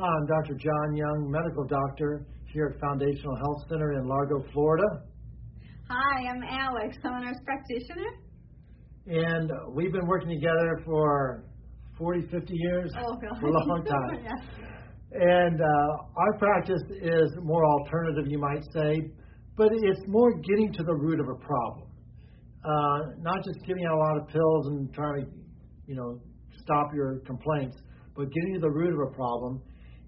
Hi, I'm Dr. John Young, medical doctor here at Foundational Health Center in Largo, Florida. Hi, I'm Alex. I'm a nurse practitioner. And we've been working together for 40, 50 years, for a long time. Yeah. And our practice is more alternative, you might say, but it's more getting to the root of a problem. Not just giving out a lot of pills and trying to, stop your complaints, but getting to the root of a problem.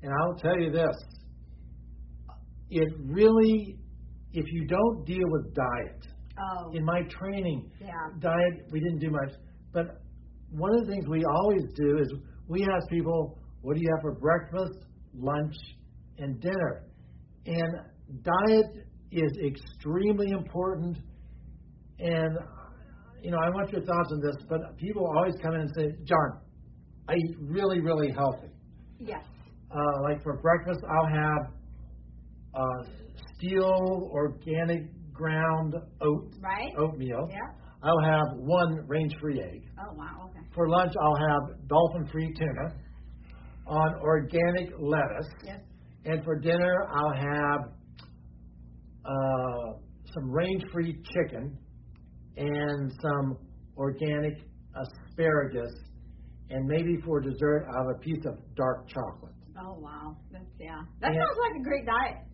And I'll tell you this, if you don't deal with diet, in my training, diet, we didn't do much. But one of the things we always do is we ask people, what do you have for breakfast, lunch, and dinner? And diet is extremely important. And, I want your thoughts on this, but people always come in and say, John, I eat really, really healthy. Yes. Like for breakfast, I'll have steel, organic, ground oatmeal. Yeah. I'll have one range-free egg. Oh, wow, okay. For lunch, I'll have dolphin-free tuna on organic lettuce. Yes. And for dinner, I'll have some range-free chicken and some organic asparagus. And maybe for dessert, I'll have a piece of dark chocolate. Oh, wow. That sounds like a great diet.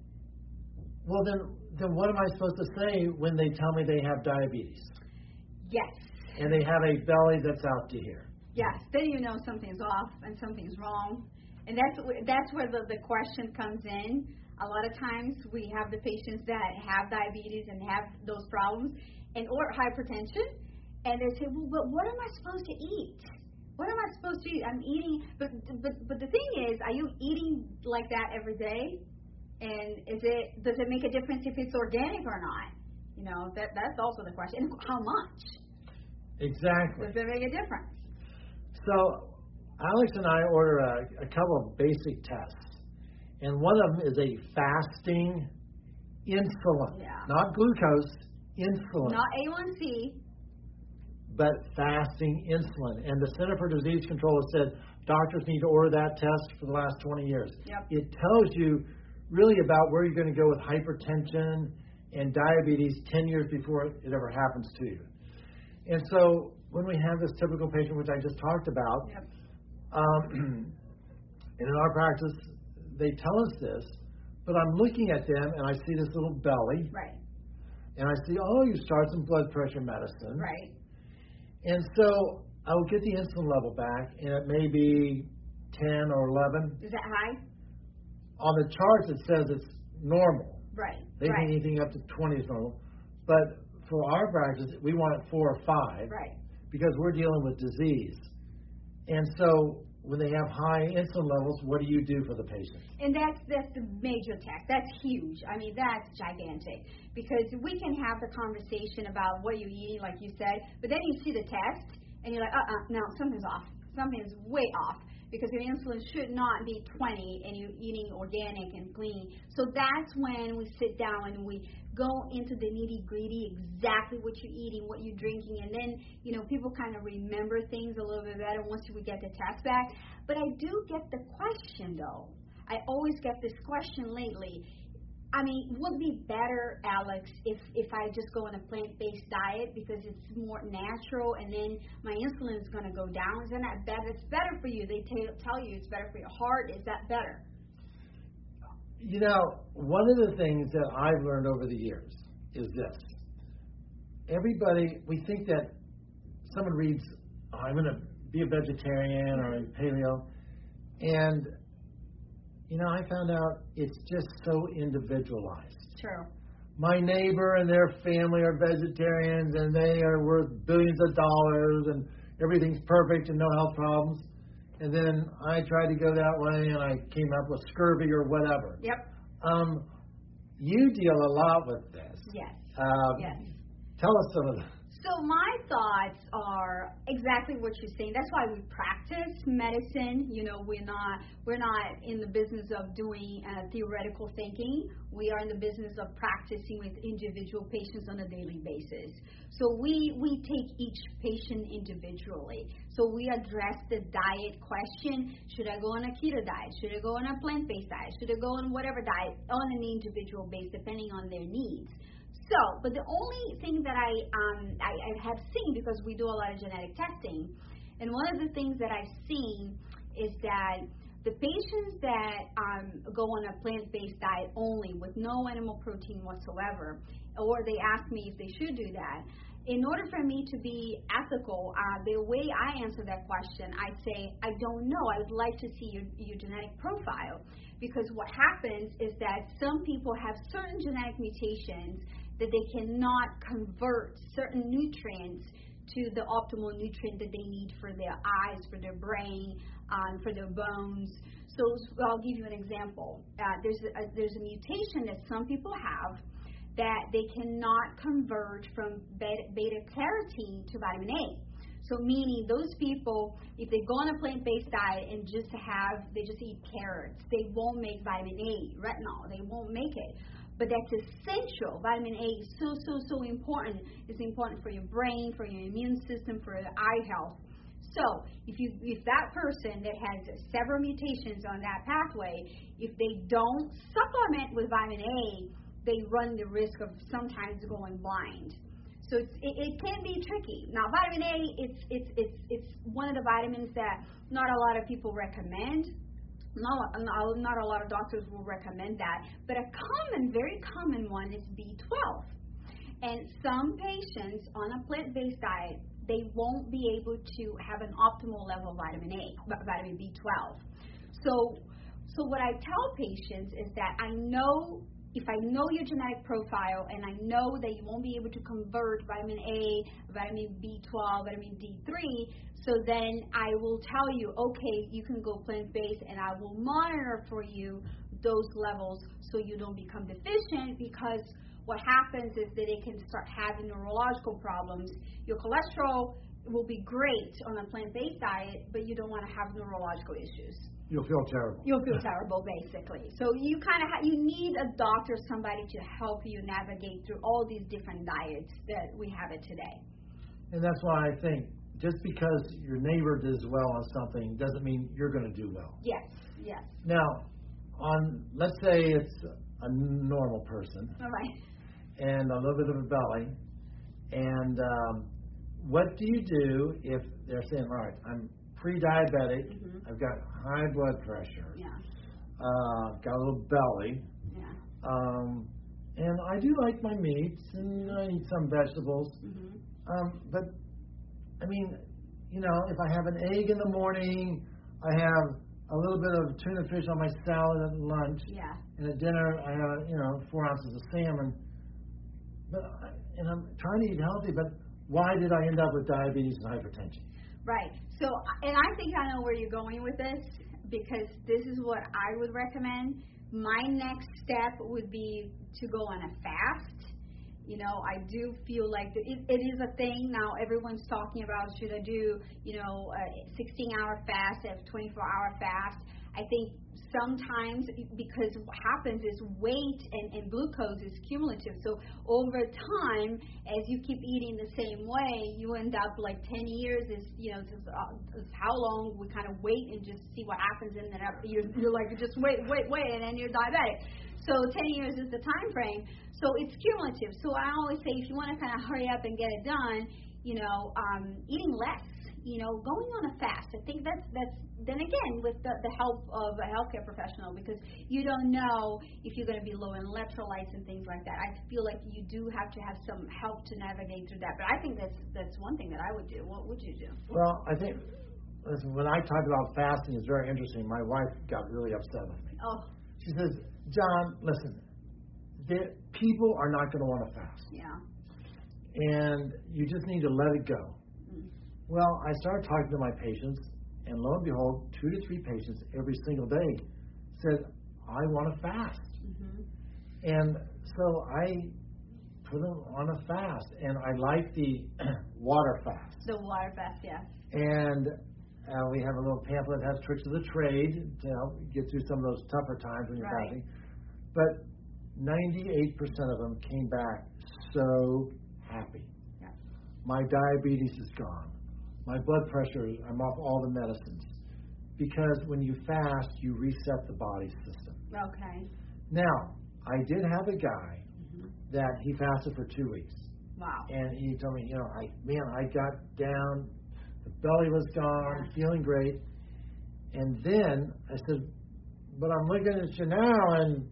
Well, then what am I supposed to say when they tell me they have diabetes? Yes. And they have a belly that's out to here. Yes. Then something's off and something's wrong. And that's where the question comes in. A lot of times we have the patients that have diabetes and have those problems or hypertension. And they say, well, but what am I supposed to eat? What am I supposed to eat? I'm eating, but the thing is, are you eating like that every day? And does it make a difference if it's organic or not? That's also the question. And how much? Exactly. Does it make a difference? So Alex and I order a couple of basic tests. And one of them is a fasting insulin. Yeah. Not glucose, insulin. Not A1C. But fasting insulin. And the Center for Disease Control has said doctors need to order that test for the last 20 years. Yep. It tells you really about where you're going to go with hypertension and diabetes 10 years before it ever happens to you. And so when we have this typical patient, which I just talked about, yep. And in our practice, they tell us this, but I'm looking at them and I see this little belly. Right. And I see, you start some blood pressure medicine. Right. And so I will get the insulin level back, and it may be 10 or 11. Is that high? On the charts, it says it's normal. Right. They think anything up to 20 is normal. But for our practice, we want it 4 or 5. Right. Because we're dealing with disease. And so when they have high insulin levels, what do you do for the patient? And that's the major test. That's huge. I mean, that's gigantic. Because we can have the conversation about what you're eating, like you said, but then you see the test, and you're like, no, something's off. Something's way off. Because your insulin should not be 20 and you're eating organic and clean. So that's when we sit down and we go into the nitty-gritty, exactly what you're eating, what you're drinking. And then, people kind of remember things a little bit better once we get the test back. But I do get the question, though. I always get this question lately. I mean, would it be better, Alex, if I just go on a plant-based diet because it's more natural and then my insulin is going to go down? Isn't that better? It's better for you. They tell you it's better for your heart. Is that better? One of the things that I've learned over the years is this. We think that someone reads, I'm going to be a vegetarian or a paleo, and I found out it's just so individualized. True. My neighbor and their family are vegetarians, and they are worth billions of dollars, and everything's perfect and no health problems. And then I tried to go that way, and I came up with scurvy or whatever. Yep. You deal a lot with this. Yes. Yes. Tell us some of that. So my thoughts are exactly what you're saying. That's why we practice medicine. We're not in the business of doing theoretical thinking. We are in the business of practicing with individual patients on a daily basis. So we take each patient individually. So we addressed the diet question. Should I go on a keto diet? Should I go on a plant-based diet? Should I go on whatever diet on an individual base, depending on their needs? So, but the only thing that I have seen, because we do a lot of genetic testing, and one of the things that I've seen is that the patients that go on a plant-based diet only with no animal protein whatsoever, or they ask me if they should do that, in order for me to be ethical, the way I answer that question, I'd say, I don't know. I would like to see your genetic profile, because what happens is that some people have certain genetic mutations that they cannot convert certain nutrients to the optimal nutrient that they need for their eyes, for their brain, for their bones. So I'll give you an example. There's a mutation that some people have that they cannot convert from beta carotene to vitamin A. So meaning those people, if they go on a plant-based diet and they just eat carrots, they won't make vitamin A, retinol, they won't make it. But that's essential. Vitamin A is so important. It's important for your brain, for your immune system, for your eye health. So if that person that has several mutations on that pathway, if they don't supplement with vitamin A, they run the risk of sometimes going blind. So it can be tricky. Now, vitamin A, it's one of the vitamins that not a lot of people recommend. Not a lot of doctors will recommend that, but a common, very common one is B12. And some patients on a plant-based diet, they won't be able to have an optimal level of vitamin B12. So what I tell patients is that I know, if I know your genetic profile and I know that you won't be able to convert vitamin A, vitamin B12, vitamin D3, so then I will tell you, okay, you can go plant-based, and I will monitor for you those levels so you don't become deficient, because what happens is that it can start having neurological problems. Your cholesterol will be great on a plant-based diet, but you don't want to have neurological issues. You'll feel terrible. You'll feel terrible, basically. So you kind of you need a doctor, somebody to help you navigate through all these different diets that we have it today. And that's why I think just because your neighbor does well on something doesn't mean you're going to do well. Yes, yes. Now, let's say it's a normal person. All right. And a little bit of a belly. And what do you do if they're saying, all right, I'm pre-diabetic, mm-hmm. I've got high blood pressure, yeah. Got a little belly, yeah. And I do like my meats, and I eat some vegetables, mm-hmm. But, I mean, you know, if I have an egg in the morning, I have a little bit of tuna fish on my salad at lunch, yeah. and at dinner I have, 4 ounces of salmon, and I'm trying to eat healthy, but why did I end up with diabetes and hypertension? Right. So, and I think I know where you're going with this, because this is what I would recommend. My next step would be to go on a fast. I do feel like it is a thing now. Everyone's talking about, should I do, a 16-hour fast, a 24-hour fast. I think sometimes, because what happens is weight and glucose is cumulative. So over time, as you keep eating the same way, you end up like 10 years is how long we kind of wait and just see what happens. And then you're like, just wait, and then you're diabetic. So 10 years is the time frame. So it's cumulative. So I always say, if you want to kind of hurry up and get it done, eating less. Going on a fast. I think that's then again with the help of a healthcare professional, because you don't know if you're going to be low in electrolytes and things like that. I feel like you do have to have some help to navigate through that. But I think that's one thing that I would do. What would you do? Well, I think when I talked about fasting, it's very interesting. My wife got really upset with me. Oh. She says, John, listen, people are not going to want to fast. Yeah. And you just need to let it go. Well, I started talking to my patients, and lo and behold, 2 to 3 patients every single day said, I want to fast. Mm-hmm. And so I put them on a fast, and I like the water fast. The water fast, yeah. And we have a little pamphlet that has tricks of the trade to help get through some of those tougher times when you're fasting. But 98% of them came back so happy. Yeah. My diabetes is gone. my blood pressure, I'm off all the medicines. Because when you fast, you reset the body system. Okay. Now, I did have a guy that he fasted for 2 weeks. Wow. And he told me, I got down, the belly was gone, feeling great. And then I said, but I'm looking at you now, and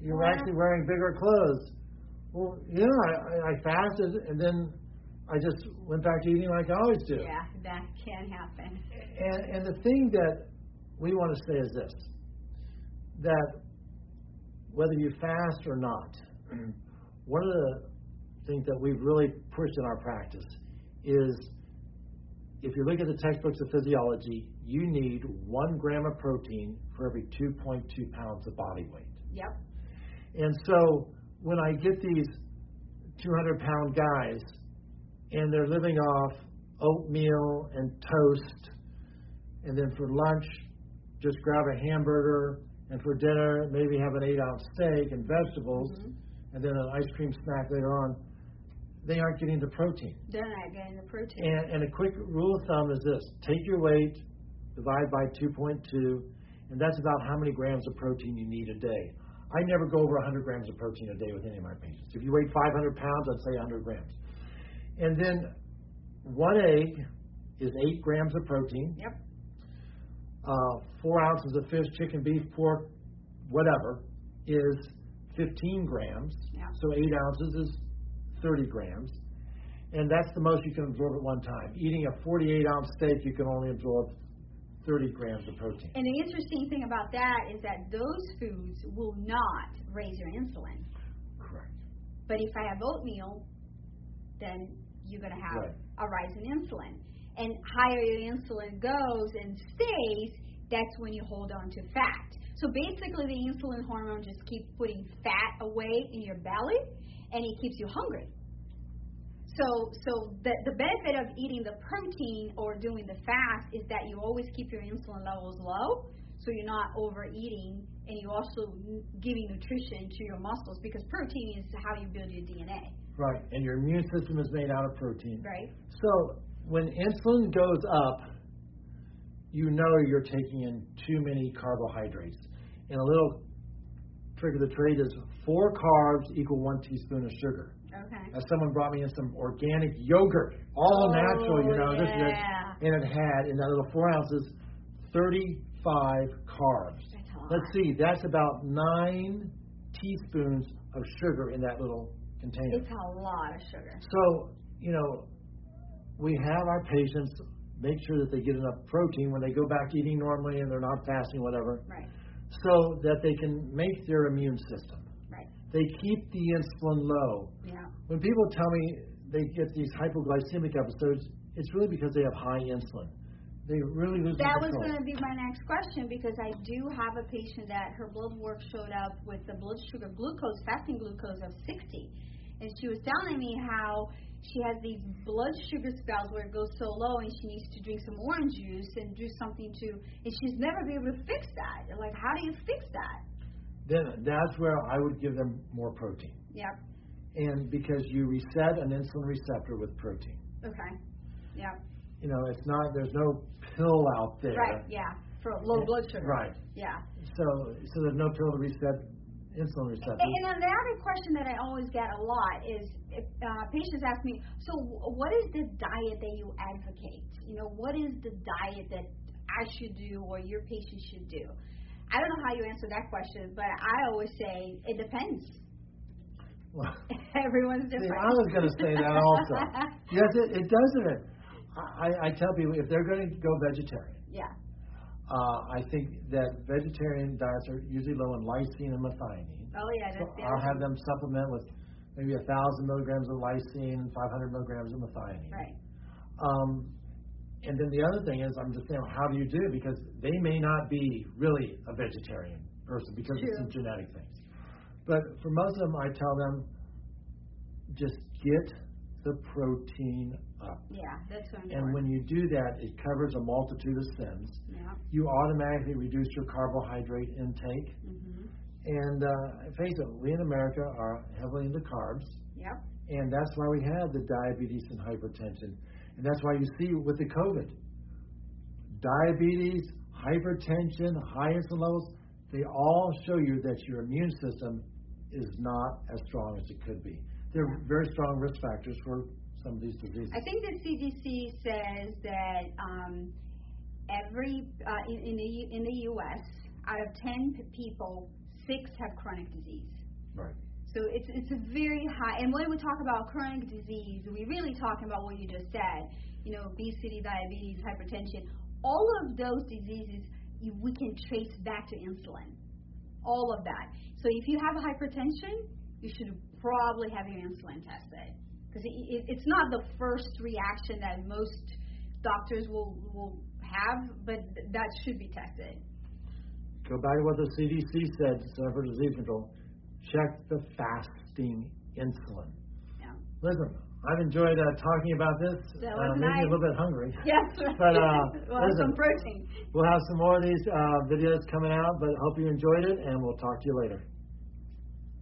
you're actually wearing bigger clothes. Well, I fasted, and then I just went back to eating like I always do. Yeah, that can happen. And the thing that we want to say is this, that whether you fast or not, one of the things that we've really pushed in our practice is, if you look at the textbooks of physiology, you need 1 gram of protein for every 2.2 pounds of body weight. Yep. And so when I get these 200-pound guys and they're living off oatmeal and toast, and then for lunch, just grab a hamburger, and for dinner, maybe have an 8-ounce steak and vegetables, and then an ice cream snack later on, they aren't getting the protein. They're not getting the protein. And a quick rule of thumb is this. Take your weight, divide by 2.2, and that's about how many grams of protein you need a day. I never go over 100 grams of protein a day with any of my patients. If you weigh 500 pounds, I'd say 100 grams. And then 1 egg is 8 grams of protein. Yep. 4 ounces of fish, chicken, beef, pork, whatever, is 15 grams. Yep. So 8 ounces is 30 grams, and that's the most you can absorb at one time. Eating a 48-ounce steak, you can only absorb 30 grams of protein. And the interesting thing about that is that those foods will not raise your insulin. Correct. But if I have oatmeal, then you're going to have a rise in insulin. And higher your insulin goes and stays, that's when you hold on to fat. So basically the insulin hormone just keeps putting fat away in your belly, and it keeps you hungry. So the benefit of eating the protein or doing the fast is that you always keep your insulin levels low, so you're not overeating, and you're also giving nutrition to your muscles, because protein is how you build your DNA. Right, and your immune system is made out of protein. Right. So when insulin goes up, you know you're taking in too many carbohydrates. And a little trick of the trade is 4 carbs equal 1 teaspoon of sugar. Okay. As someone brought me in some organic yogurt, all natural, and it had, in that little 4 ounces, 35 carbs. That's a lot. Let's see, that's about 9 teaspoons of sugar in that little container. It's a lot of sugar. So, we have our patients make sure that they get enough protein when they go back eating normally and they're not fasting, whatever. Right. So that they can make their immune system. Right. They keep the insulin low. Yeah. When people tell me they get these hypoglycemic episodes, it's really because they have high insulin. They really lose control. That was going to be my next question, because I do have a patient that her blood work showed up with the blood sugar glucose, fasting glucose of 60. And she was telling me how she has these blood sugar spells where it goes so low and she needs to drink some orange juice and do something and she's never been able to fix that. Like, how do you fix that? Then that's where I would give them more protein. Yep. And because you reset an insulin receptor with protein. Okay. Yep. It's not, there's no pill out there. Right, yeah, for low blood sugar. Right. Yeah. So there's no pill to reset insulin receptors. And the other question that I always get a lot is, patients ask me, so what is the diet that you advocate? What is the diet that I should do or your patient should do? I don't know how you answer that question, but I always say it depends. Well, everyone's different. I was going to say that also. Yes, it does. I tell people if they're going to go vegetarian. Yeah. I think that vegetarian diets are usually low in lysine and methionine. Oh, yeah. So I'll have them supplement with maybe 1,000 milligrams of lysine and 500 milligrams of methionine. Right. And then the other thing is, I'm just saying, how do you do it? Because they may not be really a vegetarian person because of some genetic things. But for most of them, I tell them, just get the protein up. Yeah, that's what I'm doing. And when you do that, it covers a multitude of sins. Yeah. You automatically reduce your carbohydrate intake. Mm-hmm. And face it, we in America are heavily into carbs. Yep. And that's why we have the diabetes and hypertension. And that's why you see with the COVID, diabetes, hypertension, high insulin levels, they all show you that your immune system is not as strong as it could be. They're very strong risk factors for some of these diseases. I think the CDC says that in the U.S., out of 10 people, 6 have chronic disease. Right. So it's a very high, and when we talk about chronic disease, we're really talking about what you just said, you know, obesity, diabetes, hypertension. All of those diseases we can trace back to insulin, all of that. So if you have hypertension, you should probably have your insulin tested, because it's not the first reaction that most doctors will have, but that should be tested. Go back to what the CDC said, Center for Disease Control. Check the fasting insulin. Yeah. Listen, I've enjoyed talking about this. I'm a little bit hungry. Yes. But, we'll have some protein. We'll have some more of these videos coming out, but hope you enjoyed it, and we'll talk to you later.